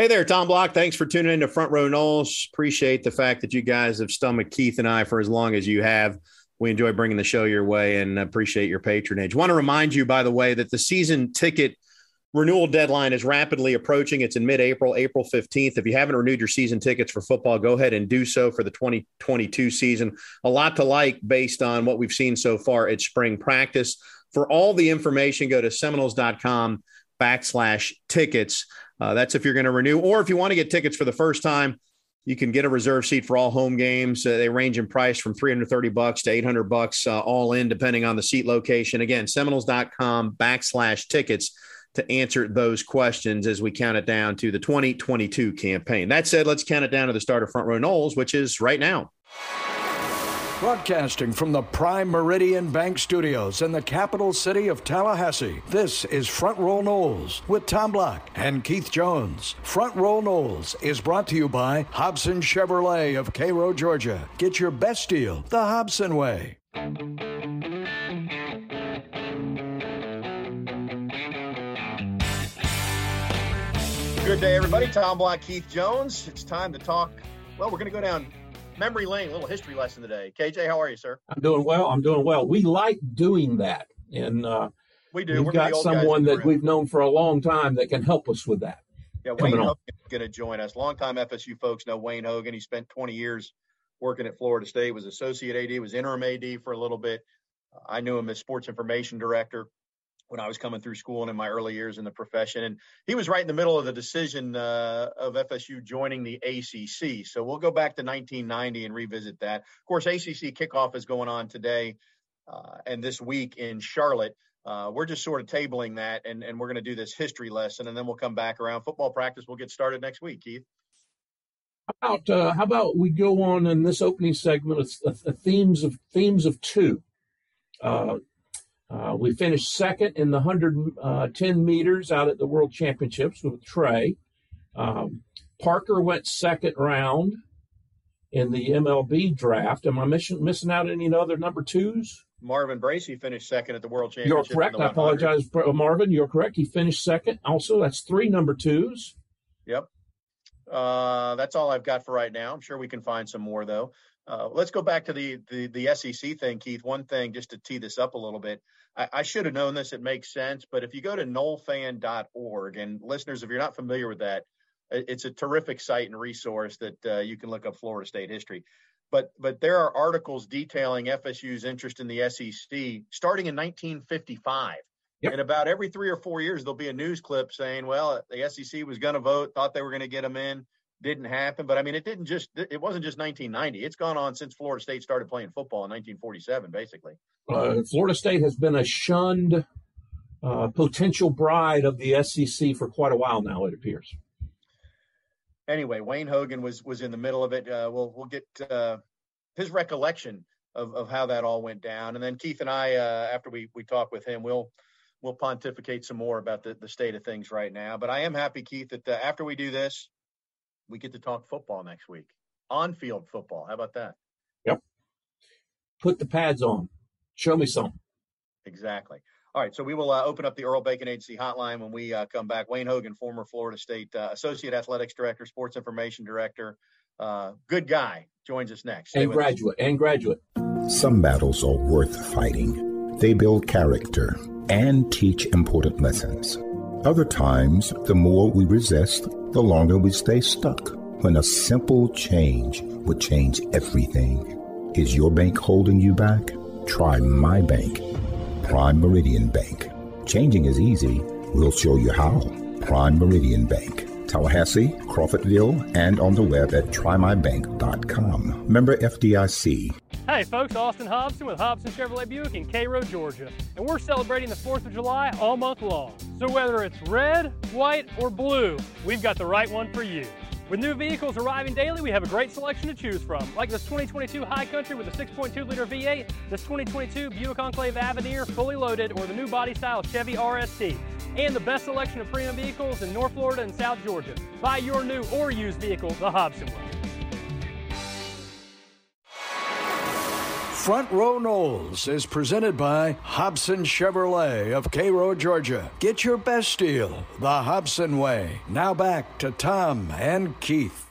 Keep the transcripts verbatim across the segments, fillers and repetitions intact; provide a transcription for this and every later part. Hey there, Tom Block. Thanks for tuning in to Front Row Noles. Appreciate the fact that you guys have stomached Keith and I for as long as you have. We enjoy bringing the show your way and appreciate your patronage. Want to remind you, by the way, that the season ticket renewal deadline is rapidly approaching. It's in mid-April, April fifteenth. If you haven't renewed your season tickets for football, go ahead and do so for the twenty twenty-two season. A lot to like based on what we've seen so far at spring practice. For all the information, go to Seminoles.com backslash tickets. Uh, that's if you're going to renew, or if you want to get tickets for the first time, you can get a reserve seat for all home games. Uh, they range in price from three hundred thirty bucks to eight hundred bucks, uh, all in, depending on the seat location. Again, Seminoles.com backslash tickets to answer those questions as we count it down to the twenty twenty-two campaign. That said, let's count it down to the start of Front Row Noles, which is right now. Broadcasting from the Prime Meridian Bank Studios in the capital city of Tallahassee, this is Front Row Noles with Tom Block and Keith Jones. Front Row Noles is brought to you by Hobson Chevrolet of Cairo, Georgia. Get your best deal the Hobson way. Good day, everybody. Tom Block, Keith Jones. It's time to talk. Well, we're going to go down memory lane, a little history lesson today. K J, how are you, sir? I'm doing well. I'm doing well. We like doing that. And uh, we do. We've We're got someone that room. We've known for a long time that can help us with that. Yeah, Wayne Hogan is going to join us. Longtime F S U folks know Wayne Hogan. He spent twenty years working at Florida State, was associate A D, was interim A D for a little bit. Uh, I knew him as sports information director when I was coming through school and in my early years in the profession. And he was right in the middle of the decision uh, of F S U joining the A C C. So we'll go back to nineteen ninety and revisit that. Of course, A C C kickoff is going on today uh, and this week in Charlotte. Uh, we're just sort of tabling that, and, and we're going to do this history lesson, and then we'll come back around. Football practice will get started next week, Keith. How about, uh, how about we go on in this opening segment of the themes of, themes of two? Uh, Uh, we finished second in the one hundred ten meters out at the World Championships with Trey. Um, Parker went second round in the M L B draft. Am I missing, missing out any other number twos? Marvin Bracey finished second at the World Championships. You're correct. I apologize, Marvin. You're correct. He finished second. Also, that's three number twos. Yep. Uh, that's all I've got for right now. I'm sure we can find some more, though. Uh, let's go back to the, the the S E C thing, Keith. One thing, just to tee this up a little bit, I, I should have known this. It makes sense. But if you go to nol fan dot org, and listeners, if you're not familiar with that, it's a terrific site and resource that uh, you can look up Florida State history. But but there are articles detailing F S U's interest in the S E C starting in nineteen fifty-five. Yep. And about every three or four years, there'll be a news clip saying, well, the S E C was going to vote, thought they were going to get them in. Didn't happen. But I mean, it didn't just, it wasn't just nineteen ninety. It's gone on since Florida State started playing football in nineteen forty-seven, basically. Uh, Florida State has been a shunned uh, potential bride of the S E C for quite a while now, it appears. Anyway, Wayne Hogan was was in the middle of it. Uh, we'll, we'll get uh, his recollection of, of how that all went down. And then Keith and I, uh, after we, we talk with him, we'll we'll pontificate some more about the, the state of things right now. But I am happy, Keith, that uh, after we do this, we get to talk football next week. On-field football. How about that? Yep. Put the pads on. Show me some. Exactly. All right, so we will uh, open up the Earl Bacon Agency hotline when we uh, come back. Wayne Hogan, former Florida State uh, Associate Athletics Director, Sports Information Director, uh, good guy, joins us next. Stay and graduate, us. and graduate. Some battles are worth fighting. They build character and teach important lessons. Other times, the more we resist, the longer we stay stuck, when a simple change would change everything. Is your bank holding you back? Try my bank, Prime Meridian Bank. Changing is easy. We'll show you how. Prime Meridian Bank, Tallahassee, Crawfordville, and on the web at try my bank dot com. Member F D I C. Hey folks, Austin Hobson with Hobson Chevrolet Buick in Cairo, Georgia. And we're celebrating the fourth of July all month long. So whether it's red, white, or blue, we've got the right one for you. With new vehicles arriving daily, we have a great selection to choose from, like this twenty twenty-two High Country with a six point two liter V eight, this twenty twenty-two Buick Enclave Avenir fully loaded, or the new body-style Chevy R S T. And the best selection of premium vehicles in North Florida and South Georgia. Buy your new or used vehicle the Hobson way. Front Row Noles is presented by Hobson Chevrolet of Cairo, Georgia. Get your best deal the Hobson way. Now back to Tom and Keith.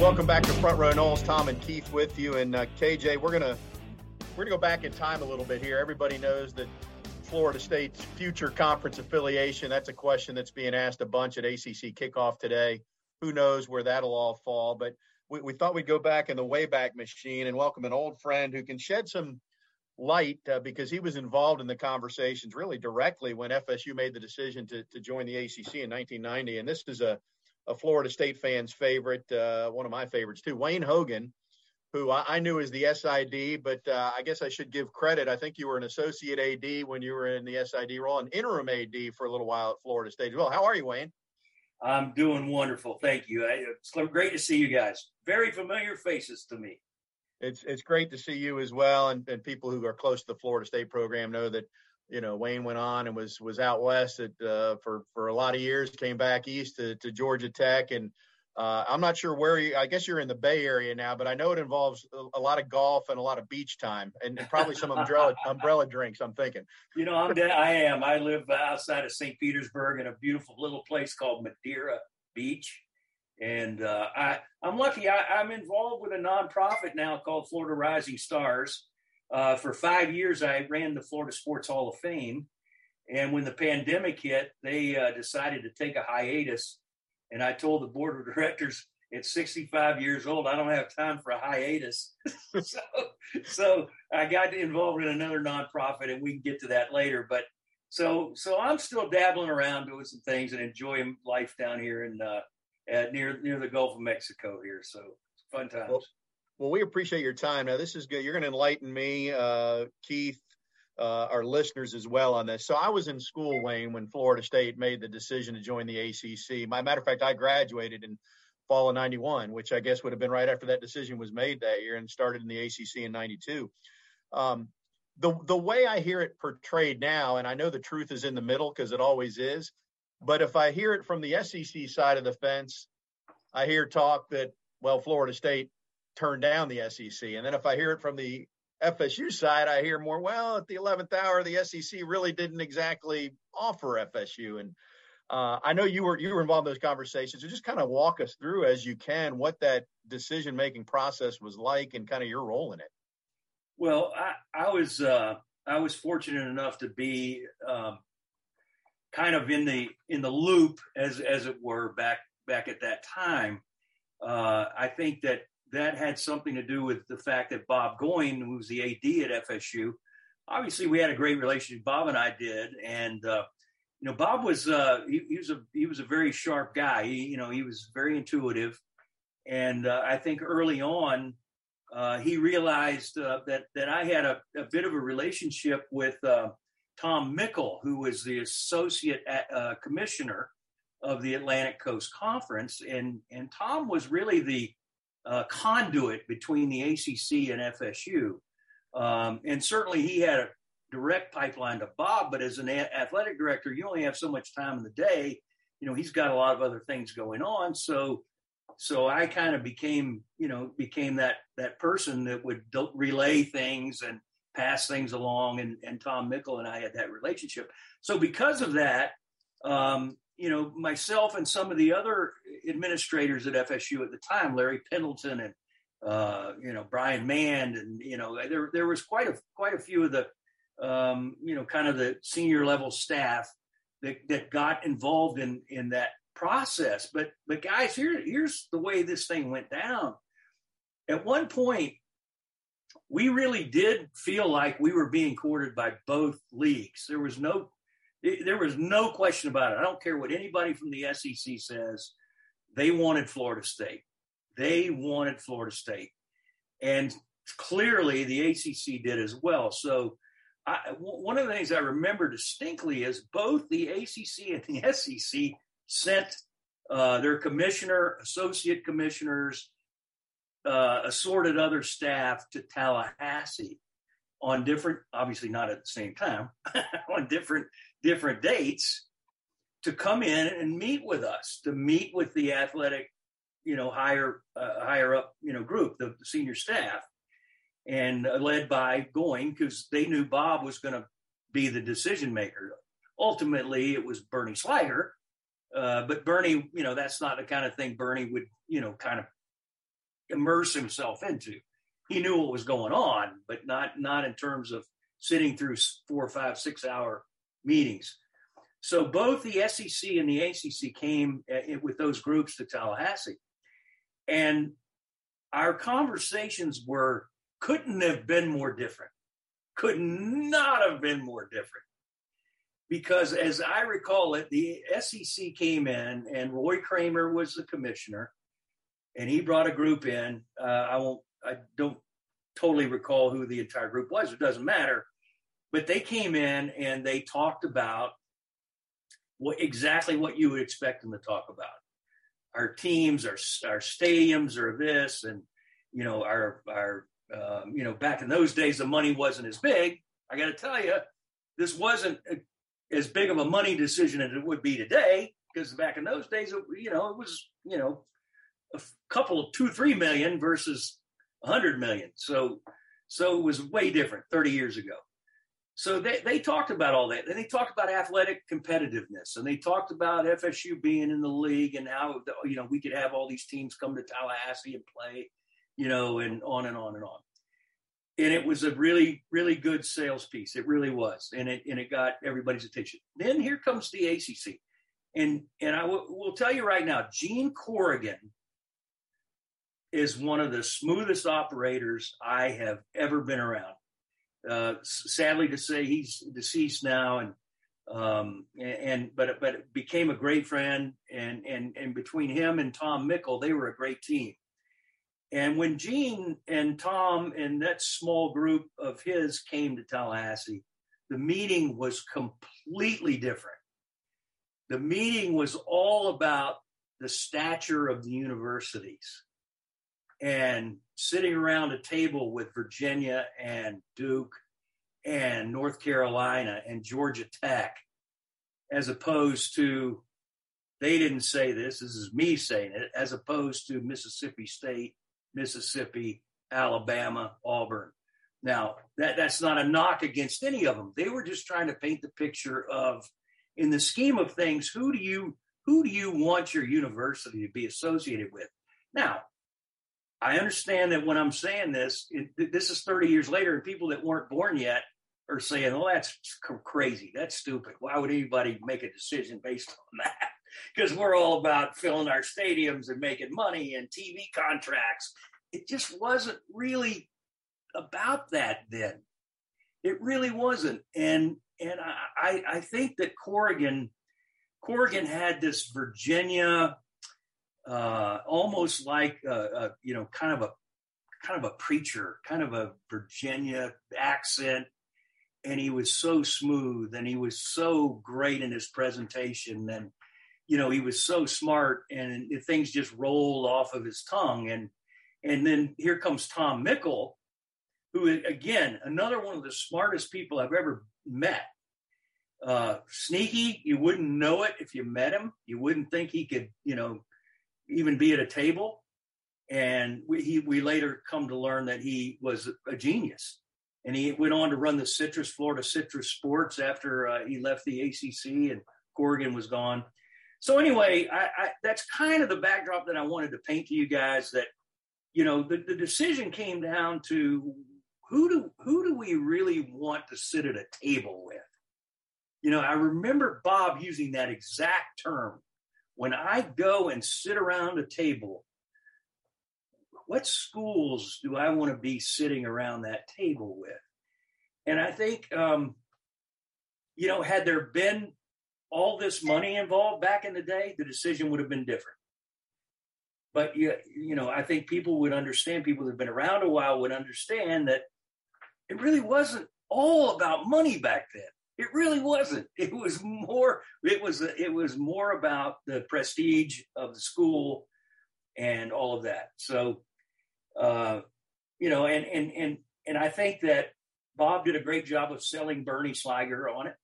Welcome back to Front Row Noles. Tom and Keith with you. And uh, K J, we're gonna we're gonna go back in time a little bit here. Everybody knows that Florida State's future conference affiliation, that's a question that's being asked a bunch at A C C kickoff today. Who knows where that'll all fall, but we, we thought we'd go back in the Wayback Machine and welcome an old friend who can shed some light uh, because he was involved in the conversations really directly when F S U made the decision to, to join the A C C in nineteen ninety. And this is a, a Florida State fan's favorite, uh, one of my favorites too, Wayne Hogan, who I, I knew as the S I D, but uh, I guess I should give credit. I think you were an associate A D when you were in the S I D role, an interim A D for a little while at Florida State as well. How are you, Wayne? I'm doing wonderful. Thank you. It's great to see you guys. Very familiar faces to me. It's it's great to see you as well. And, and people who are close to the Florida State program know that, you know, Wayne went on and was was out west at, uh, for, for a lot of years, came back east to, to Georgia Tech. And uh, I'm not sure where you – I guess you're in the Bay Area now, but I know it involves a, a lot of golf and a lot of beach time and, and probably some umbrella umbrella drinks, I'm thinking. You know, I'm de- I am. I live outside of Saint Petersburg in a beautiful little place called Madeira Beach. And uh, I, I'm lucky. I, I'm involved with a nonprofit now called Florida Rising Stars. Uh, for five years, I ran the Florida Sports Hall of Fame. And when the pandemic hit, they uh, decided to take a hiatus. And I told the board of directors at sixty-five years old, I don't have time for a hiatus. so, so I got involved in another nonprofit, and we can get to that later. But so, so I'm still dabbling around doing some things and enjoying life down here in uh, at near near the Gulf of Mexico here. So it's fun times. Well, well, we appreciate your time. Now this is good. You're going to enlighten me, uh, Keith, uh, our listeners as well on this. So I was in school, Wayne, when Florida State made the decision to join the A C C. My matter of fact, I graduated in fall of ninety-one, which I guess would have been right after that decision was made that year, and started in the A C C in ninety-two. Um, the the way I hear it portrayed now, and I know the truth is in the middle because it always is, but if I hear it from the S E C side of the fence, I hear talk that, well, Florida State turned down the S E C. And then if I hear it from the F S U side, I hear more, well, at the eleventh hour, the S E C really didn't exactly offer F S U. And uh, I know you were you were involved in those conversations. So just kind of walk us through as you can what that decision-making process was like and kind of your role in it. Well, I, I was uh, I was fortunate enough to be um, kind of in the in the loop, as as it were, back back at that time. Uh, I think that that had something to do with the fact that Bob Goin, who was the A D at F S U, obviously we had a great relationship. Bob and I did, and uh, you know, Bob was uh, he, he was a he was a very sharp guy. He, you know, he was very intuitive, and uh, I think early on uh, he realized uh, that that I had a, a bit of a relationship with uh, Tom Mickle, who was the associate at, uh, commissioner of the Atlantic Coast Conference, and and Tom was really the Uh, conduit between the A C C and F S U. Um, and certainly he had a direct pipeline to Bob, but as an a- athletic director, you only have so much time in the day. You know, he's got a lot of other things going on. So, so I kind of became, you know, became that, that person that would do- relay things and pass things along. And, and Tom Mickle and I had that relationship. So because of that, um, you know, myself and some of the other administrators at F S U at the time, Larry Pendleton and, uh, you know, Brian Mann. And, you know, there there was quite a quite a few of the, um, you know, kind of the senior level staff that, that got involved in, in that process. But but guys, here here's the way this thing went down. At one point, we really did feel like we were being courted by both leagues. There was no There was no question about it. I don't care what anybody from the S E C says. They wanted Florida State. They wanted Florida State. And clearly the A C C did as well. So I, w- one of the things I remember distinctly is both the A C C and the S E C sent uh, their commissioner, associate commissioners, uh, assorted other staff to Tallahassee on different, obviously not at the same time, on different different dates to come in and meet with us, to meet with the athletic you know, higher, uh, higher up, you know, group, the, the senior staff, and uh, led by Goin, because they knew Bob was going to be the decision maker. Ultimately, it was Bernie Sliger, uh, but Bernie, you know, that's not the kind of thing Bernie would, you know, kind of immerse himself into. He knew what was going on, but not not in terms of sitting through four, five, six-hour meetings. So both the S E C and the A C C came at, with those groups to Tallahassee. And our conversations were, couldn't have been more different. Could not have been more different. Because as I recall it, the S E C came in and Roy Kramer was the commissioner, and he brought a group in. Uh, I won't, I don't totally recall who the entire group was. It doesn't matter. But they came in and they talked about what, exactly what you would expect them to talk about. Our teams, our our stadiums, or this, and, you know, our, our um, you know, back in those days, the money wasn't as big. I got to tell you, this wasn't a, as big of a money decision as it would be today, because back in those days, it, you know, it was, you know, a couple of two, three million versus one hundred million. So, so it was way different thirty years ago. So they, they talked about all that. And they talked about athletic competitiveness. And they talked about F S U being in the league and how, you know, we could have all these teams come to Tallahassee and play, you know, and on and on and on. And it was a really, really good sales piece. It really was. And it and it got everybody's attention. Then here comes the A C C. And, and I w- will tell you right now, Gene Corrigan is one of the smoothest operators I have ever been around. Uh, sadly to say, he's deceased now, and um, and but but became a great friend, and and and between him and Tom Mickle, they were a great team. And when Gene and Tom and that small group of his came to Tallahassee, the meeting was completely different. The meeting was all about the stature of the universities. And sitting around a table with Virginia and Duke and North Carolina and Georgia Tech, as opposed to, they didn't say this, this is me saying it, as opposed to Mississippi State, Mississippi, Alabama, Auburn. Now, that, that's not a knock against any of them. They were just trying to paint the picture of, in the scheme of things, who do you who do you want your university to be associated with? Now, I understand that when I'm saying this, it, this is thirty years later, and people that weren't born yet are saying, well, that's crazy. That's stupid. Why would anybody make a decision based on that? Because we're all about filling our stadiums and making money and T V contracts. It just wasn't really about that then. It really wasn't. And and I, I think that Corrigan, Corrigan had this Virginia... Uh, almost like a, a, you know, kind of a kind of a preacher, kind of a Virginia accent, and he was so smooth, and he was so great in his presentation, and you know, he was so smart, and things just rolled off of his tongue, and and then here comes Tom Mickle, who is, again, another one of the smartest people I've ever met. Uh, sneaky, you wouldn't know it if you met him. You wouldn't think he could, you know, even be at a table. And we, he, we later come to learn that he was a genius, and he went on to run the Citrus, Florida Citrus Sports after uh, he left the A C C and Corrigan was gone. So anyway, I, I, that's kind of the backdrop that I wanted to paint to you guys, that, you know, the, the decision came down to who do, who do we really want to sit at a table with? You know, I remember Bob using that exact term. When I go and sit around a table, what schools do I want to be sitting around that table with? And I think, um, you know, had there been all this money involved back in the day, the decision would have been different. But, you, you know, I think people would understand, people that have been around a while would understand that it really wasn't all about money back then. It really wasn't. It was more. It was. It was more about the prestige of the school and all of that. So, uh, you know, and and and and I think that Bob did a great job of selling Bernie Sliger on it.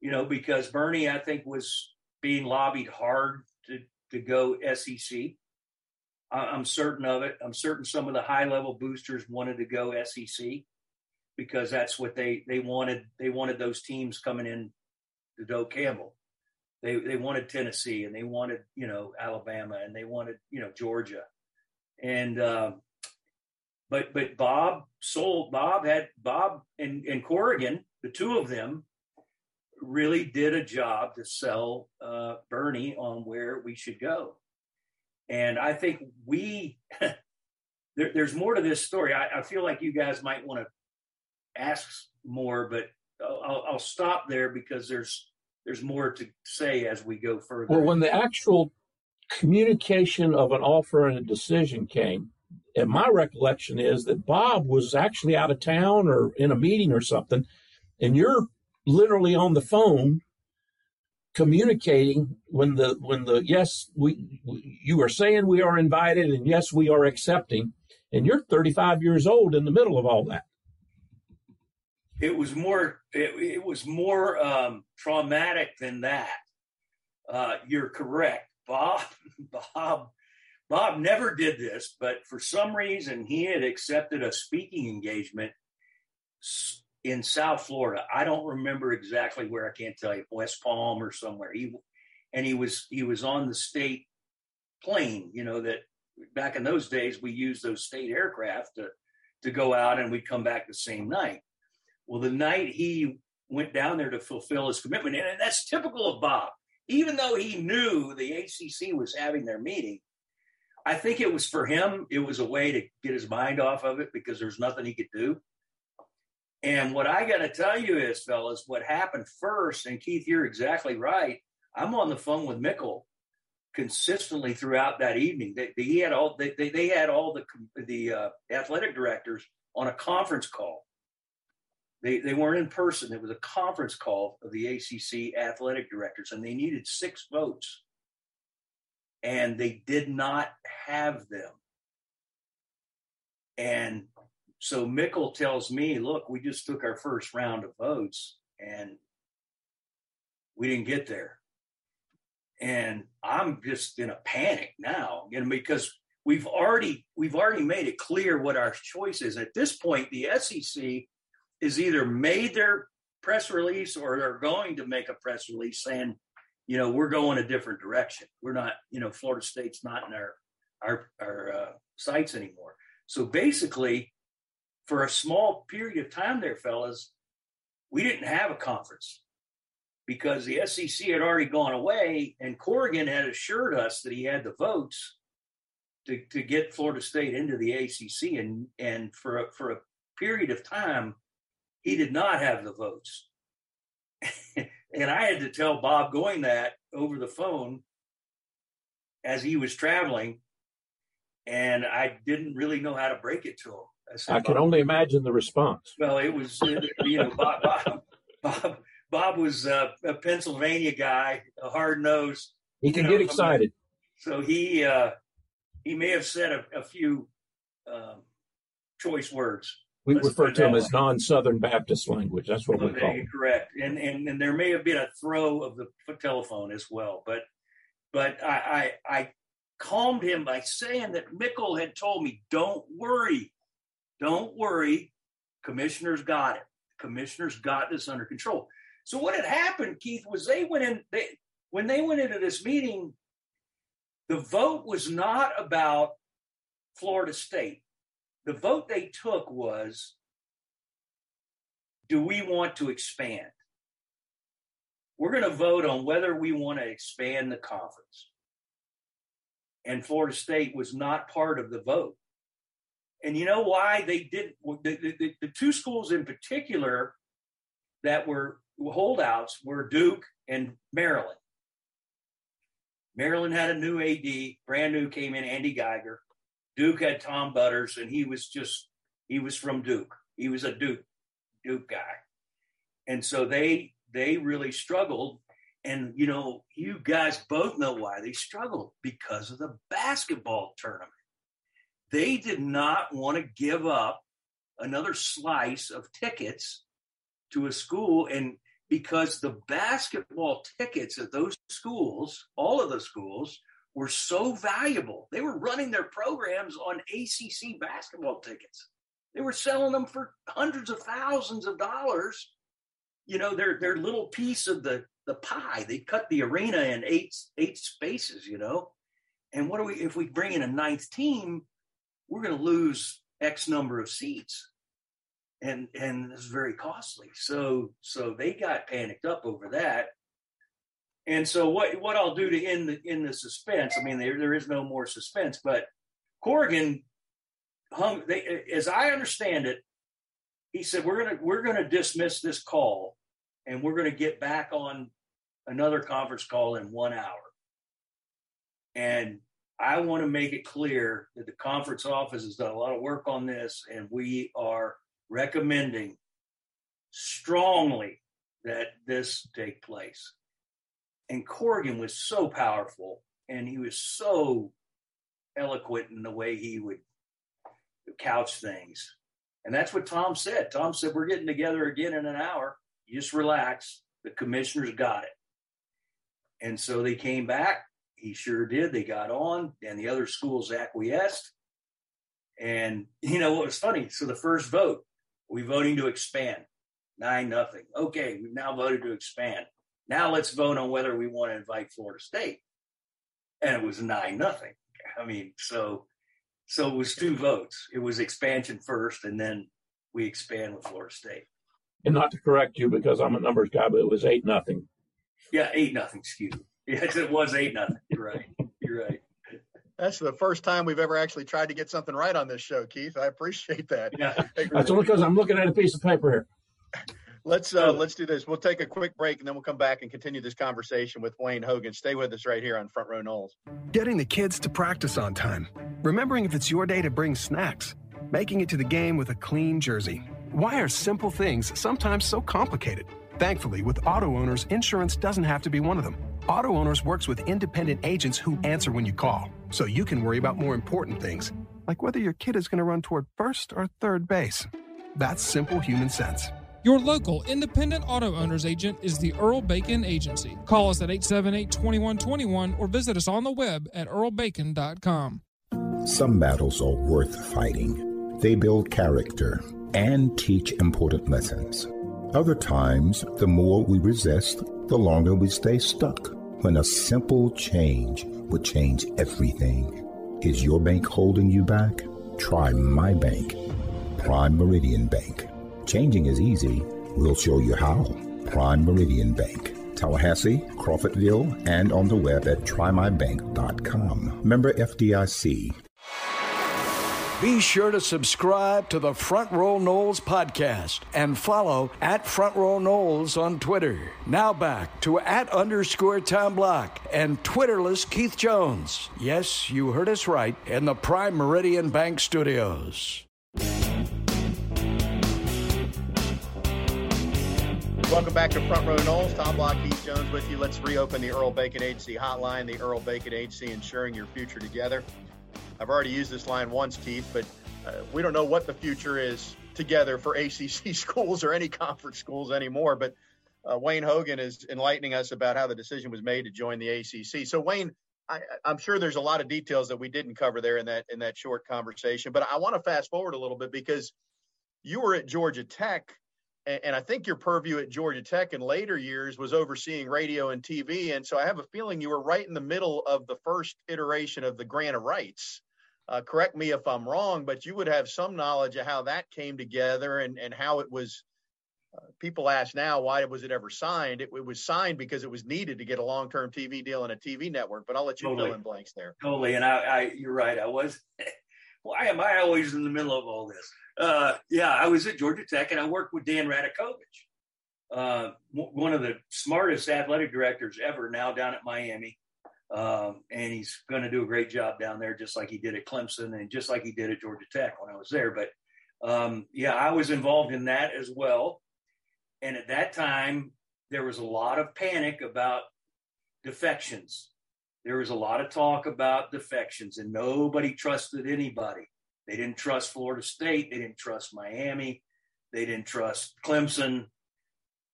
You know, because Bernie, I think, was being lobbied hard to to go S E C, I'm certain of it. I'm certain some of the high-level boosters wanted to go S E C because that's what they they wanted. They wanted those teams coming in to Doe Campbell. They they wanted Tennessee and they wanted, you know, Alabama and they wanted, you know, Georgia. And um, but but Bob sold Bob had Bob and, and Corrigan, the two of them, really did a job to sell uh, Bernie on where we should go. And I think we, there, there's more to this story. I, I feel like you guys might want to ask more, but I'll, I'll stop there because there's there's more to say as we go further. Well, when the actual communication of an offer and a decision came, and my recollection is that Bob was actually out of town or in a meeting or something, and you're literally on the phone communicating when the when the yes we, we you are saying we are invited and yes we are accepting, and you're thirty-five years old in the middle of all that. It was more it, it was more um, traumatic than that. Uh, you're correct, Bob. Bob Bob never did this, but for some reason he had accepted a speaking engagement in South Florida. I don't remember exactly where. I can't tell you, West Palm or somewhere. He and he was he was on the state plane. You know that back in those days we used those state aircraft to to go out and we'd come back the same night. Well, the night he went down there to fulfill his commitment, and that's typical of Bob. Even though he knew the A C C was having their meeting, I think it was for him, it was a way to get his mind off of it because there's nothing he could do. And what I got to tell you is, fellas, what happened first, and Keith, you're exactly right. I'm on the phone with Mickle consistently throughout that evening. They, they, he had all, they, they, they had all the, the uh, athletic directors on a conference call. They they weren't in person. It was a conference call of the A C C athletic directors, and they needed six votes. And they did not have them. And so Mickle tells me, look, we just took our first round of votes, and we didn't get there. And I'm just in a panic now, and because we've already we've already made it clear what our choice is. At this point, the S E C is either made their press release or they're going to make a press release saying, you know, we're going a different direction. We're not, you know, Florida State's not in our our, our uh, sights anymore. So basically, for a small period of time there, fellas, we didn't have a conference because the S E C had already gone away, and Corrigan had assured us that he had the votes to, to get Florida State into the A C C, and and for a, for a period of time, he did not have the votes. And I had to tell Bob Goin that over the phone as he was traveling. And I didn't really know how to break it to him. I, said, I can only imagine the response. Well, it was, you know, Bob, Bob, Bob, Bob was uh, a Pennsylvania guy, a hard nose. He can, you know, get excited. So he, uh, he may have said a, a few um, choice words. We Let's refer to them as non-Southern Baptist language. That's what okay, we call them. Correct. And, and and there may have been a throw of the telephone as well. But but I, I, I calmed him by saying that Mickle had told me, don't worry. Don't worry. Commissioners got it. Commissioners got this under control. So what had happened, Keith, was they went in. They, when they went into this meeting, the vote was not about Florida State. The vote they took was, do we want to expand? We're going to vote on whether we want to expand the conference. And Florida State was not part of the vote. And you know why they didn't? The, the, the two schools in particular that were holdouts were Duke and Maryland. Maryland had a new A D, brand new, came in, Andy Geiger. Duke had Tom Butters, and he was just, he was from Duke. He was a Duke, Duke guy. And so they, they really struggled. And, you know, you guys both know why they struggled, because of the basketball tournament. They did not want to give up another slice of tickets to a school. And because the basketball tickets at those schools, all of the schools, were so valuable. They were running their programs on A C C basketball tickets. They were selling them for hundreds of thousands of dollars. You know, their their little piece of the, the pie. They cut the arena in eight eight spaces, you know. And what do we, if we bring in a ninth team, we're going to lose X number of seats. And and it's very costly. So so they got panicked up over that. And so what what I'll do to end the end the suspense, I mean, there there is no more suspense, but Corrigan hung, they, as I understand it, he said we're gonna we're gonna dismiss this call and we're gonna get back on another conference call in one hour. And I want to make it clear that the conference office has done a lot of work on this, and we are recommending strongly that this take place. And Corrigan was so powerful, and he was so eloquent in the way he would couch things. And that's what Tom said. Tom said, we're getting together again in an hour. You just relax. The commissioners got it. And so they came back. He sure did. They got on, and the other schools acquiesced. And, you know, what was funny? So the first vote, we voting to expand. Nine, nothing. Okay, we've now voted to expand. Now let's vote on whether we want to invite Florida State. And it was nine, nothing. I mean, so so it was two votes. It was expansion first, and then we expand with Florida State. And not to correct you, because I'm a numbers guy, but it was eight, nothing. Yeah, eight, nothing, excuse me. Yes, it was eight, nothing. You're right. You're right. That's the first time we've ever actually tried to get something right on this show, Keith. I appreciate that. Yeah. That's only because I'm looking at a piece of paper here. Let's uh, let's do this. We'll take a quick break, and then we'll come back and continue this conversation with Wayne Hogan. Stay with us right here on Front Row Noles. Getting the kids to practice on time. Remembering if it's your day to bring snacks. Making it to the game with a clean jersey. Why are simple things sometimes so complicated? Thankfully, with auto owners, insurance doesn't have to be one of them. Auto Owners works with independent agents who answer when you call, so you can worry about more important things, like whether your kid is going to run toward first or third base. That's simple human sense. Your local independent Auto Owners agent is the Earl Bacon Agency. Call us at eight seven eight, two one two one or visit us on the web at earl bacon dot com. Some battles are worth fighting. They build character and teach important lessons. Other times, the more we resist, the longer we stay stuck, when a simple change would change everything. Is your bank holding you back? Try my bank, Prime Meridian Bank. Changing is easy. We'll show you how. Prime Meridian Bank, Tallahassee, Crawfordville, and on the web at try my bank dot com. Member F D I C. Be sure to subscribe to the Front Row Noles podcast and follow at Front Row Noles on Twitter. Now back to at underscore Tom Block and Twitterless Keith Jones. Yes, you heard us right, in the Prime Meridian Bank Studios. Welcome back to Front Row Noles. Tom Block, Keith Jones with you. Let's reopen the Earl Bacon Agency hotline, the Earl Bacon Agency, ensuring your future together. I've already used this line once, Keith, but uh, we don't know what the future is together for A C C schools or any conference schools anymore. But uh, Wayne Hogan is enlightening us about how the decision was made to join the A C C. So, Wayne, I, I'm sure there's a lot of details that we didn't cover there in that in that short conversation. But I want to fast forward a little bit, because you were at Georgia Tech, and, and I think your purview at Georgia Tech in later years was overseeing radio and T V. And so I have a feeling you were right in the middle of the first iteration of the Grant of Rights. Uh, correct me if I'm wrong, but you would have some knowledge of how that came together and, and how it was. Uh, people ask now, why was it ever signed? It, it was signed because it was needed to get a long-term T V deal and a T V network. But I'll let you totally fill in blanks there. Totally, and I, I you're right. I was. Why am I always in the middle of all this? Uh, yeah, I was at Georgia Tech, and I worked with Dan Radakovich, uh, w- one of the smartest athletic directors ever, now down at Miami. Um, and he's going to do a great job down there, just like he did at Clemson and just like he did at Georgia Tech when I was there. But, um, yeah, I was involved in that as well. And at that time, there was a lot of panic about defections. There was a lot of talk about defections, and nobody trusted anybody. They didn't trust Florida State. They didn't trust Miami. They didn't trust Clemson.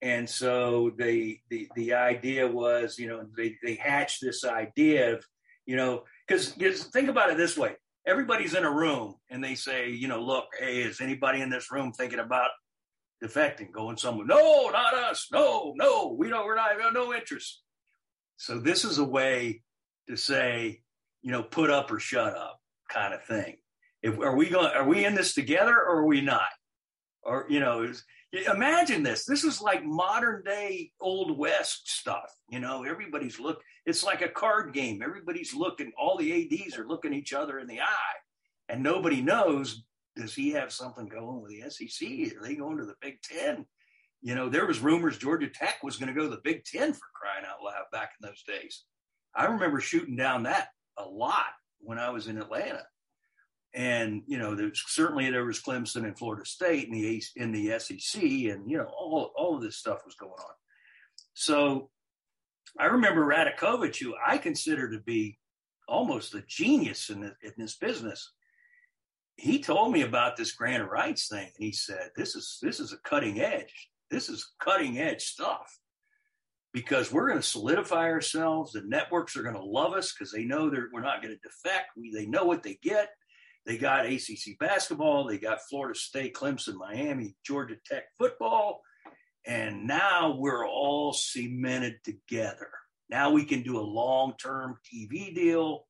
And so the, the the idea was, you know, they, they hatched this idea of you know, because think about it this way. Everybody's in a room and they say, you know, look, hey, is anybody in this room thinking about defecting, going somewhere? No, not us. No, no, we don't, we're not, we have no interest. So this is a way to say, you know, put up or shut up kind of thing. If, are we going, are we in this together or are we not? Or, you know, it was, imagine this. This is like modern day Old West stuff. You know, everybody's look. It's like a card game. Everybody's looking. All the A Ds are looking each other in the eye, and nobody knows. Does he have something going with the S E C? Are they going to the Big Ten? You know, there was rumors Georgia Tech was going to go to the Big Ten for crying out loud back in those days. I remember shooting down that a lot when I was in Atlanta. And, you know, there's certainly there was Clemson and Florida State in the in the S E C, and, you know, all, all of this stuff was going on. So I remember Radakovich, who I consider to be almost a genius in, the, in this business. He told me about this grant of rights thing, and he said, this is this is a cutting edge. This is cutting edge stuff, because we're going to solidify ourselves. The networks are going to love us because they know that we're not going to defect. We, they know what they get. They got A C C basketball, they got Florida State, Clemson, Miami, Georgia Tech football, and now we're all cemented together. Now we can do a long-term T V deal.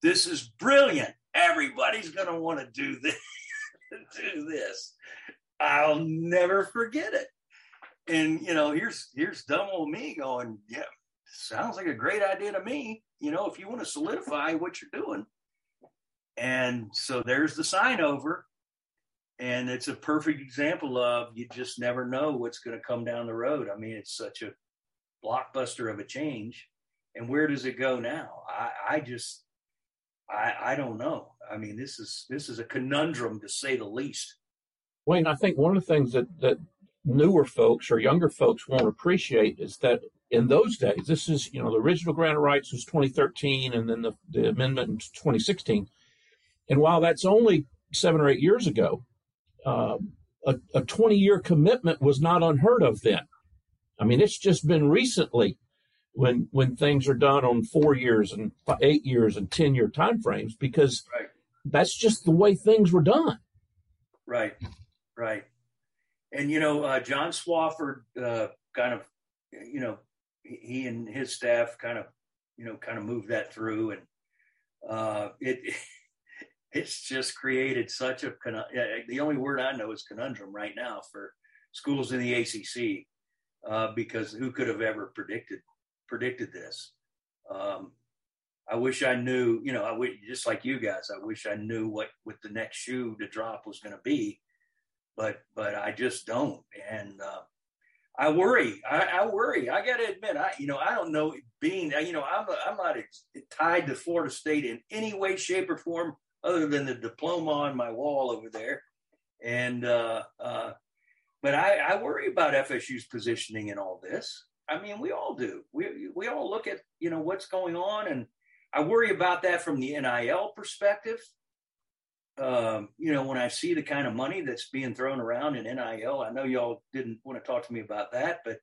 This is brilliant. Everybody's going to want to do this. do this. I'll never forget it. And, you know, here's here's dumb old me going, yeah, sounds like a great idea to me. You know, if you want to solidify what you're doing. And so there's the sign over, and it's a perfect example of you just never know what's going to come down the road. I mean, it's such a blockbuster of a change. And where does it go now? I, I just, I, I don't know. I mean, this is this is a conundrum, to say the least. Wayne, I think one of the things that, that newer folks or younger folks won't appreciate is that in those days, this is, you know, the original grant of rights was twenty thirteen, and then the, the amendment in twenty sixteen. And while that's only seven or eight years ago, uh, a, a twenty-year commitment was not unheard of then. I mean, it's just been recently when when things are done on four years and eight years and ten-year timeframes, because right. That's just the way things were done. Right, right. And, you know, uh, John Swafford uh, kind of, you know, he and his staff kind of, you know, kind of moved that through, and uh, it – it's just created such a, the only word I know is conundrum right now for schools in the A C C, uh, because who could have ever predicted predicted this? Um, I wish I knew, you know, I would, just like you guys, I wish I knew what, what the next shoe to drop was going to be, but but I just don't. And uh, I worry, I, I worry. I got to admit, I you know, I don't know, being, you know, I'm, I'm not tied to Florida State in any way, shape, or form, other than the diploma on my wall over there. And, uh, uh, but I, I worry about F S U's positioning in all this. I mean, we all do. We we all look at, you know, what's going on, and I worry about that from the N I L perspective. Um, you know, when I see the kind of money that's being thrown around in N I L, I know y'all didn't want to talk to me about that, but,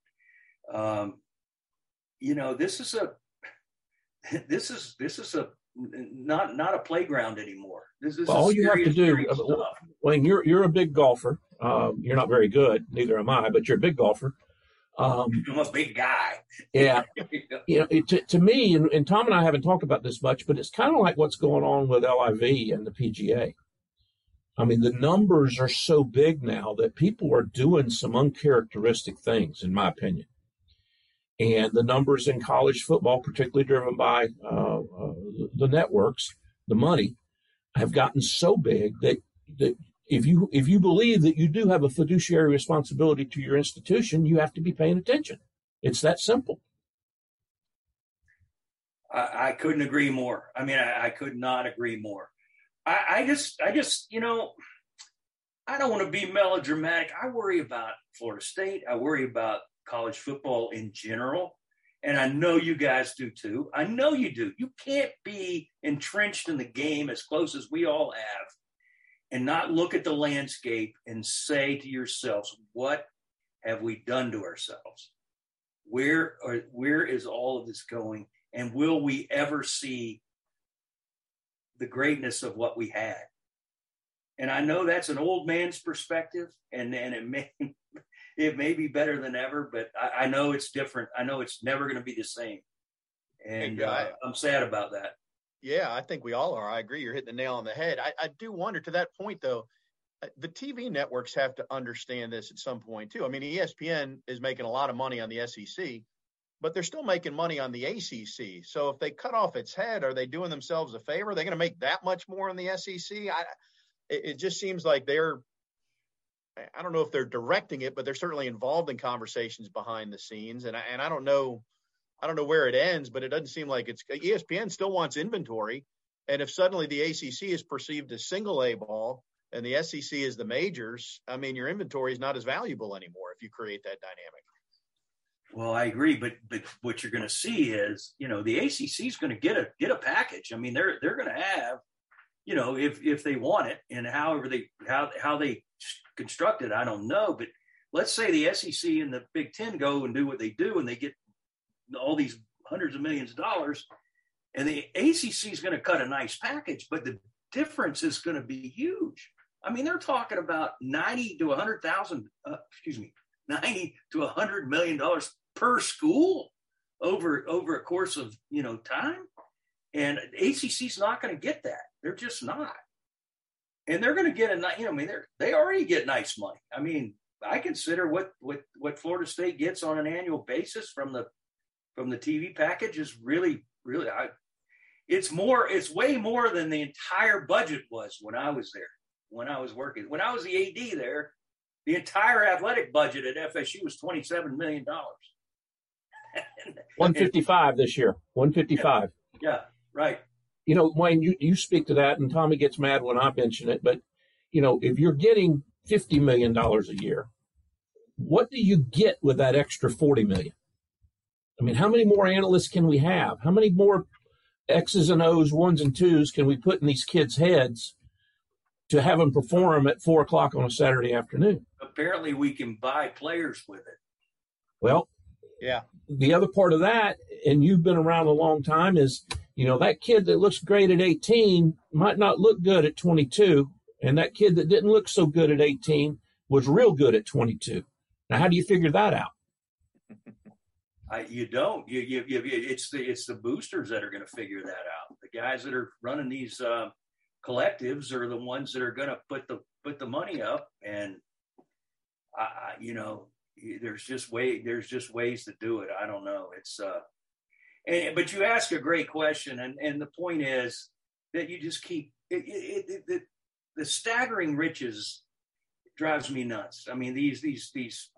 um, you know, this is a, this is, this is a, Not not a playground anymore. This is well, all you have to do. Wayne, you're you're a big golfer. Um, you're not very good, neither am I, but you're a big golfer. Um, I'm a big guy. Yeah, you know, it, to, to me, and, and Tom and I haven't talked about this much, but it's kind of like what's going on with L I V and the P G A. I mean, the numbers are so big now that people are doing some uncharacteristic things, in my opinion. And the numbers in college football, particularly driven by uh, uh, the networks, the money, have gotten so big that, that if you if you believe that you do have a fiduciary responsibility to your institution, you have to be paying attention. It's that simple. I, I couldn't agree more. I mean, I, I could not agree more. I, I just, I just, you know, I don't want to be melodramatic. I worry about Florida State. I worry about college football in general. And I know you guys do too. I know you do. You can't be entrenched in the game as close as we all have and not look at the landscape and say to yourselves, what have we done to ourselves? Where are, where is all of this going? And will we ever see the greatness of what we had. And I know that's an old man's perspective, and, and it may it may be better than ever, but I, I know it's different. I know it's never going to be the same. And uh, I'm sad about that. Yeah, I think we all are. I agree. You're hitting the nail on the head. I, I do wonder, to that point, though, the T V networks have to understand this at some point, too. I mean, E S P N is making a lot of money on the S E C, but they're still making money on the A C C. So if they cut off its head, are they doing themselves a favor? Are they going to make that much more on the S E C? I, it, it just seems like they're – I don't know if they're directing it, but they're certainly involved in conversations behind the scenes. And I, and I don't know – I don't know where it ends, but it doesn't seem like it's – E S P N still wants inventory. And if suddenly the A C C is perceived as single A ball and the S E C is the majors, I mean, your inventory is not as valuable anymore if you create that dynamic. Well, I agree. But, but what you're going to see is, you know, the A C C is going to get a get a package. I mean, they're they're going to have, you know, if if they want it, and however they how, how they construct it, I don't know. But let's say the S E C and the Big Ten go and do what they do and they get all these hundreds of millions of dollars, and the A C C is going to cut a nice package, but the difference is going to be huge. I mean, they're talking about ninety to a hundred thousand, uh, excuse me, ninety to a hundred million dollars per school over over a course of you know time, and A C C is not going to get that. They're just not, and they're going to get a you know, I mean, they they already get nice money. I mean, I consider what what what Florida State gets on an annual basis from the from the T V package is really, really, I, it's more, it's way more than the entire budget was when I was there, when I was working, when I was the A D there, the entire athletic budget at F S U was twenty-seven million dollars. one fifty-five this year, one fifty-five. Yeah, yeah, right. You know, Wayne, you, you speak to that, and Tommy gets mad when I mention it, but you know, if you're getting fifty million dollars a year, what do you get with that extra forty million dollars? I mean, how many more analysts can we have? How many more X's and O's, ones and twos can we put in these kids' heads to have them perform at four o'clock on a Saturday afternoon? Apparently we can buy players with it. Well, yeah. The other part of that, and you've been around a long time, is, you know, that kid that looks great at eighteen might not look good at twenty-two, and that kid that didn't look so good at eighteen was real good at twenty-two. Now, how do you figure that out? I, you don't. You, you, you, it's the it's the boosters that are going to figure that out. The guys that are running these uh, collectives are the ones that are going to put the put the money up. And I, you know, there's just way there's just ways to do it. I don't know. It's uh, and but you ask a great question, and, and the point is that you just keep it, it, it, it, the staggering riches drives me nuts. I mean these these these.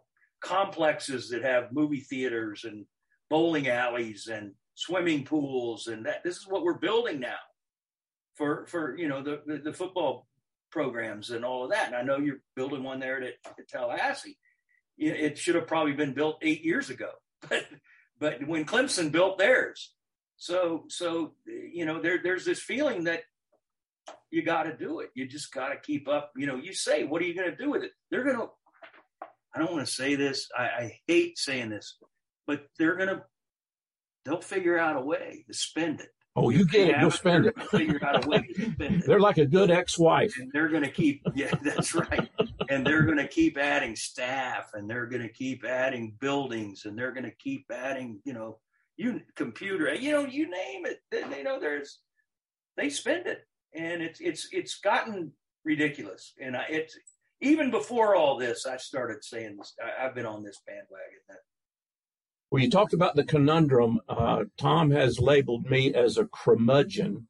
complexes that have movie theaters and bowling alleys and swimming pools, and that this is what we're building now for for you know the the, the football programs and all of that. And I know you're building one there at, at Tallahassee. It should have probably been built eight years ago, but but when Clemson built theirs, so so you know there there's this feeling that you got to do it. You just got to keep up. You know, you say, what are you going to do with it? They're going to. I don't want to say this. I, I hate saying this, but they're going to, they'll figure out a way to spend it. Oh, you get it. You'll spend it. Figure out a way to spend it. They're like a good ex-wife. And they're going to keep, yeah, that's right. And they're going to keep adding staff, and they're going to keep adding buildings, and they're going to keep adding, you know, you computer, you know, you name it. They, they know there's, they spend it. And it's, it's, it's gotten ridiculous. And I, it's, Even before all this, I started saying this. I've been on this bandwagon. Well, you talked about the conundrum. Uh, Tom has labeled me as a curmudgeon.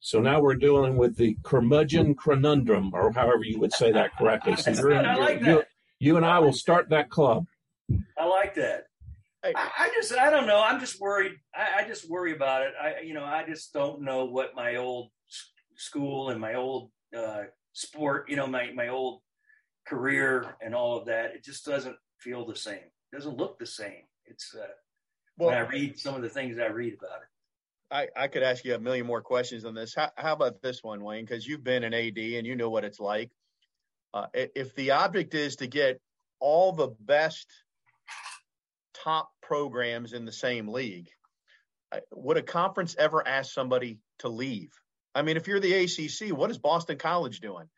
So now we're dealing with the curmudgeon conundrum, or however you would say that correctly. So you're, I like you're, that. You, you and I will start that club. I like that. I, I just, I don't know. I'm just worried. I, I just worry about it. I, you know, I just don't know what my old school and my old uh, sport, you know, my, my old career and all of that, it just doesn't feel the same. It doesn't look the same. It's uh, well, when I read some of the things I read about it. I, I could ask you a million more questions on this. How, how about this one, Wayne? Because you've been an A D and you know what it's like. Uh, if the object is to get all the best top programs in the same league, would a conference ever ask somebody to leave? I mean, if you're the A C C, what is Boston College doing?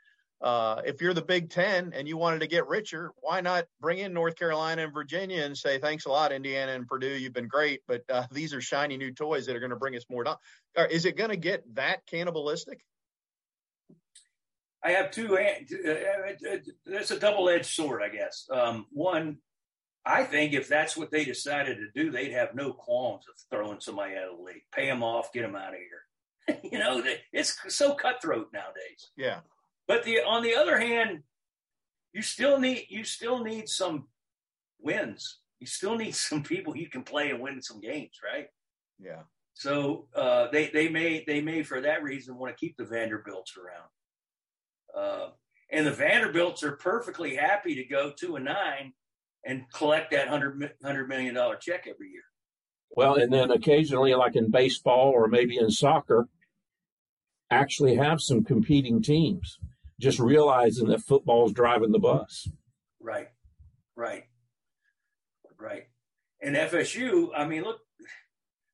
Uh, if you're the Big Ten and you wanted to get richer, why not bring in North Carolina and Virginia and say, thanks a lot, Indiana and Purdue, you've been great, but uh, these are shiny new toys that are going to bring us more dollars. Is it going to get that cannibalistic? I have two. That's a double-edged sword, I guess. Um, one, I think if that's what they decided to do, they'd have no qualms of throwing somebody out of the league. Pay them off, get them out of here. You know, it's so cutthroat nowadays. Yeah. But the on the other hand, you still need you still need some wins. You still need some people you can play and win some games, right? Yeah. So uh, they they may they may for that reason want to keep the Vanderbilts around, uh, and the Vanderbilts are perfectly happy to go two and nine and collect that one hundred million dollars check every year. Well, and then occasionally, like in baseball or maybe in soccer, actually have some competing teams. Just realizing that football's driving the bus. Right, right, right. And F S U, I mean, look,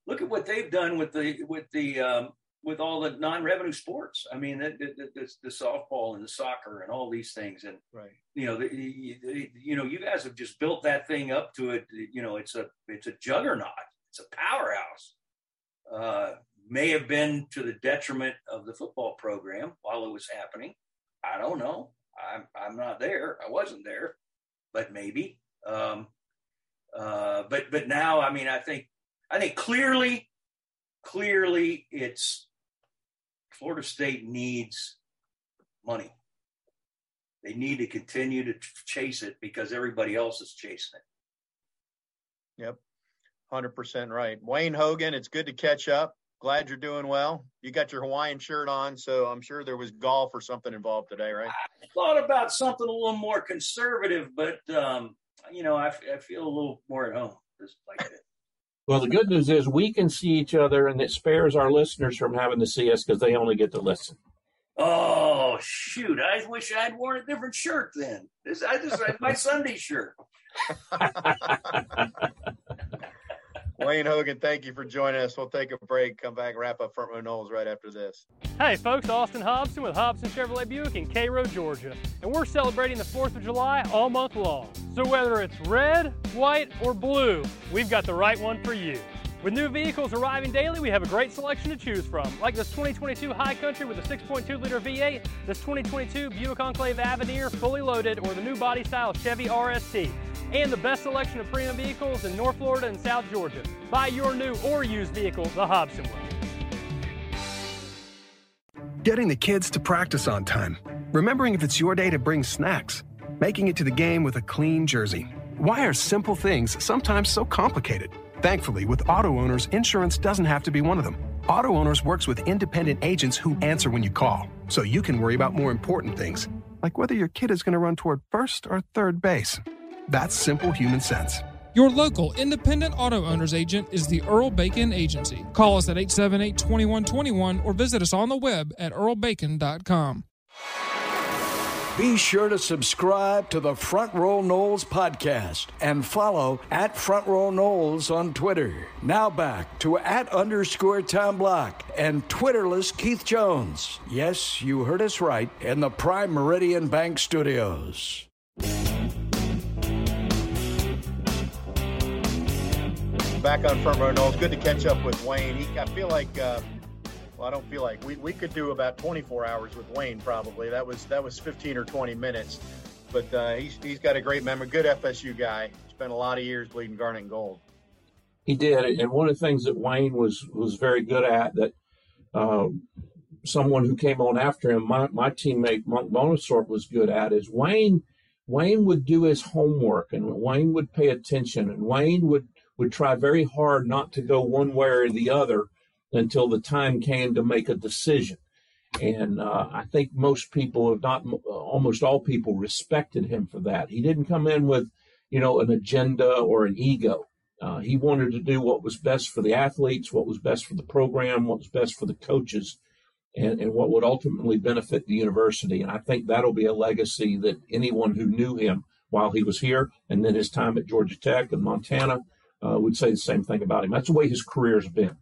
look at what they've done with the with the um, with all the non-revenue sports. I mean, the, the, the, the softball and the soccer and all these things. And right. you know, the, the, you know, you guys have just built that thing up to it. You know, it's a it's a juggernaut. It's a powerhouse. Uh, may have been to the detriment of the football program while it was happening. I don't know. I'm, I'm not there. I wasn't there, but maybe. Um, uh, but but now, I mean, I think I think clearly, clearly, it's Florida State needs money. They need to continue to chase it because everybody else is chasing it. Yep, one hundred percent right. Wayne Hogan, it's good to catch up. Glad you're doing well. You got your Hawaiian shirt on, so I'm sure there was golf or something involved today, right? I thought about something a little more conservative, but, um, you know, I, I feel a little more at home. Just like that. Well, the good news is we can see each other, and it spares our listeners from having to see us because they only get to listen. Oh, shoot. I wish I'd worn a different shirt then. This, I just had my Sunday shirt. Wayne Hogan, thank you for joining us. We'll take a break, come back, wrap up Front Row Noles right after this. Hey, folks, Austin Hobson with Hobson Chevrolet Buick in Cairo, Georgia. And we're celebrating the fourth of July all month long. So whether it's red, white, or blue, we've got the right one for you. With new vehicles arriving daily, we have a great selection to choose from, like this twenty twenty-two High Country with a six point two liter V eight, this twenty twenty-two Buick Enclave Avenir fully loaded, or the new body-style Chevy R S T, and the best selection of premium vehicles in North Florida and South Georgia. Buy your new or used vehicle the Hobson way. Getting the kids to practice on time, remembering if it's your day to bring snacks, making it to the game with a clean jersey. Why are simple things sometimes so complicated? Thankfully, with Auto Owners, insurance doesn't have to be one of them. Auto Owners works with independent agents who answer when you call, so you can worry about more important things, like whether your kid is going to run toward first or third base. That's simple human sense. Your local independent Auto Owners agent is the Earl Bacon Agency. Call us at eight seven eight, two one two one or visit us on the web at earl bacon dot com. Be sure to subscribe to the Front Row Noles podcast and follow at Front Row Noles on Twitter. Now back to at underscore Tom Block and Twitterless Keith Jones. Yes, you heard us right, in the Prime Meridian Bank Studios. Back on Front Row Noles. Good to catch up with Wayne. He, I feel like... Uh... Well, I don't feel like we, we could do about twenty-four hours with Wayne. Probably that was that was fifteen or twenty minutes, but uh, he's he's got a great memory. Good F S U guy. Spent a lot of years bleeding garnet and gold. He did, and one of the things that Wayne was was very good at that uh, someone who came on after him, my, my teammate Monk Bonasort, was good at is Wayne. Wayne would do his homework, and Wayne would pay attention, and Wayne would would try very hard not to go one way or the other until the time came to make a decision. And uh, I think most people, if not almost all people, respected him for that. He didn't come in with, you know, an agenda or an ego. Uh, he wanted to do what was best for the athletes, what was best for the program, what was best for the coaches, and, and what would ultimately benefit the university. And I think that'll be a legacy that anyone who knew him while he was here and then his time at Georgia Tech and Montana uh, would say the same thing about him. That's the way his career's been.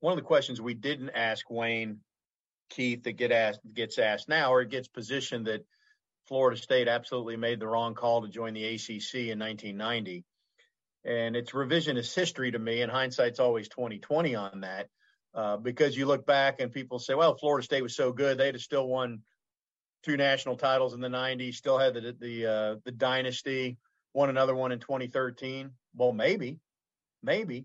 one of the questions we didn't ask Wayne, Keith, that get asked, gets asked now, or it gets positioned that Florida State absolutely made the wrong call to join the A C C in nineteen ninety. And it's revisionist history to me, and hindsight's always twenty twenty on that, uh, because you look back and people say, well, Florida State was so good, they'd have still won two national titles in the nineties, still had the the, uh, the dynasty, won another one in twenty thirteen. Well, maybe, maybe,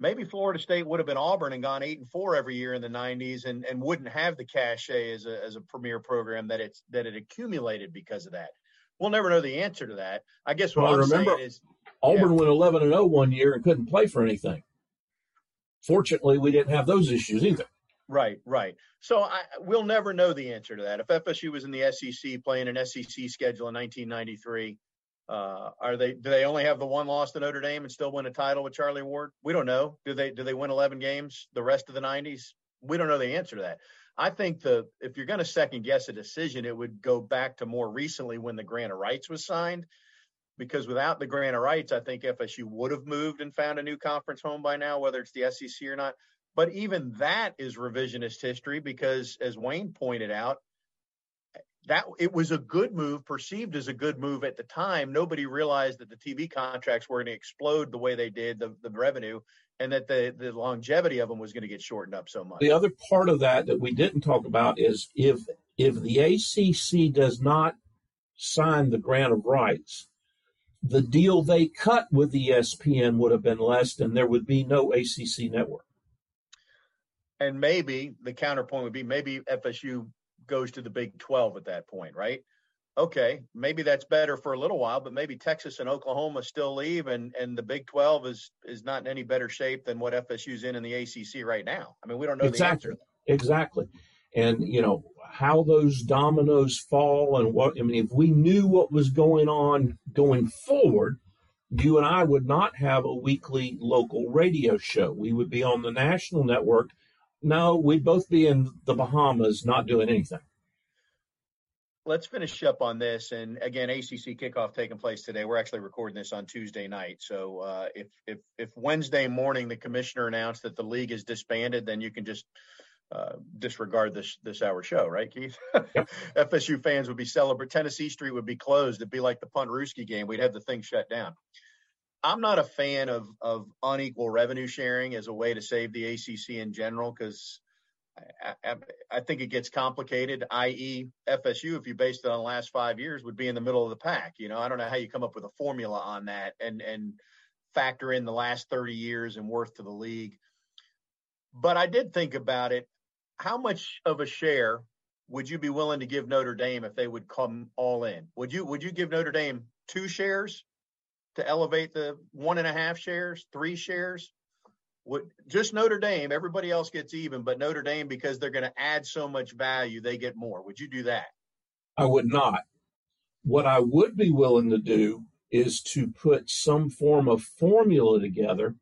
maybe Florida State would have been Auburn and gone eight and four every year in the nineties, and, and wouldn't have the cachet as a as a premier program that it's that it accumulated because of that. We'll never know the answer to that. I guess what well, I'm remember, saying is Auburn yeah. went eleven and zero one year and couldn't play for anything. Fortunately, we didn't have those issues either. Right, right. So I, we'll never know the answer to that. If F S U was in the S E C playing an S E C schedule in nineteen ninety-three, uh, are they? Do they only have the one loss to Notre Dame and still win a title with Charlie Ward? We don't know. Do they? Do they win eleven games the rest of the nineties? We don't know the answer to that. I think the if you're going to second guess a decision, it would go back to more recently when the Grant of Rights was signed, because without the Grant of Rights, I think F S U would have moved and found a new conference home by now, whether it's the S E C or not. But even that is revisionist history because, as Wayne pointed out, that it was a good move, perceived as a good move at the time. Nobody realized that the T V contracts were going to explode the way they did, the, the revenue, and that the, the longevity of them was going to get shortened up so much. The other part of that that we didn't talk about is if if the A C C does not sign the Grant of Rights, the deal they cut with E S P N would have been less, and there would be no A C C network. And maybe the counterpoint would be maybe F S U goes to the Big twelve at that point, right? Okay, maybe that's better for a little while, but maybe Texas and Oklahoma still leave, and, and the Big twelve is is not in any better shape than what F S U's in in the A C C right now. I mean, we don't know exactly. the answer. Exactly. And, you know, how those dominoes fall and what – I mean, if we knew what was going on going forward, you and I would not have a weekly local radio show. We would be on the national network. No, we'd both be in the Bahamas not doing anything. Let's finish up on this. And, again, A C C kickoff taking place today. We're actually recording this on Tuesday night. So uh, if, if, if Wednesday morning the commissioner announced that the league is disbanded, then you can just uh, disregard this this hour show, right, Keith? Yep. F S U fans would be celebrating. Tennessee Street would be closed. It'd be like the Ponderuski game. We'd have the thing shut down. I'm not a fan of of unequal revenue sharing as a way to save the A C C in general, because I, I, I think it gets complicated, that is. F S U, if you based it on the last five years, would be in the middle of the pack. You know, I don't know how you come up with a formula on that and, and factor in the last thirty years and worth to the league. But I did think about it. How much of a share would you be willing to give Notre Dame if they would come all in? Would you would you give Notre Dame two shares to elevate the one and a half shares, three shares? What, just Notre Dame, everybody else gets even, but Notre Dame, because they're going to add so much value, they get more. Would you do that? I would not. What I would be willing to do is to put some form of formula together,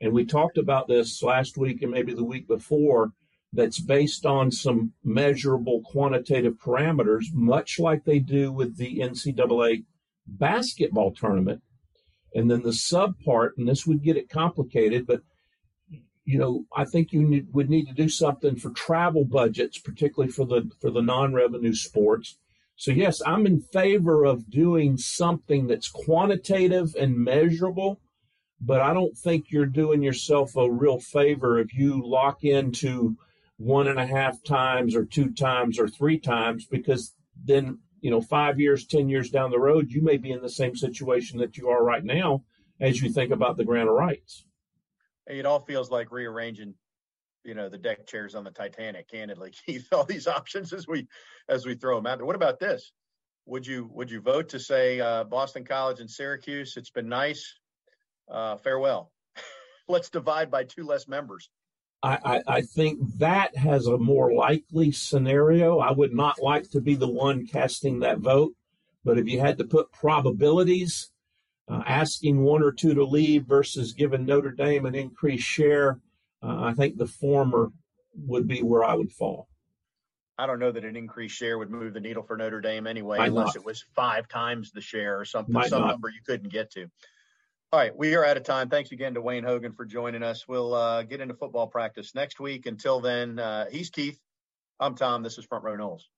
and we talked about this last week and maybe the week before, that's based on some measurable quantitative parameters, much like they do with the N C double A basketball tournament. And then the sub part, and this would get it complicated, but, you know, I think you need, would need to do something for travel budgets, particularly for the for the non-revenue sports. So, yes, I'm in favor of doing something that's quantitative and measurable, but I don't think you're doing yourself a real favor if you lock into one and a half times or two times or three times, because then, you know, five years, ten years down the road, you may be in the same situation that you are right now as you think about the Grant of Rights. It all feels like rearranging, you know, the deck chairs on the Titanic, candidly, Keith, all these options as we as we throw them out there. What about this? Would you would you vote to say uh, Boston College and Syracuse, it's been nice, uh, farewell. Let's divide by two less members. I, I think that has a more likely scenario. I would not like to be the one casting that vote, but if you had to put probabilities, uh, asking one or two to leave versus giving Notre Dame an increased share, uh, I think the former would be where I would fall. I don't know that an increased share would move the needle for Notre Dame anyway, Might unless not. It was five times the share or something, Might some not. Number you couldn't get to. All right, we are out of time. Thanks again to Wayne Hogan for joining us. We'll uh, get into football practice next week. Until then, uh, he's Keith. I'm Tom. This is Front Row Noles.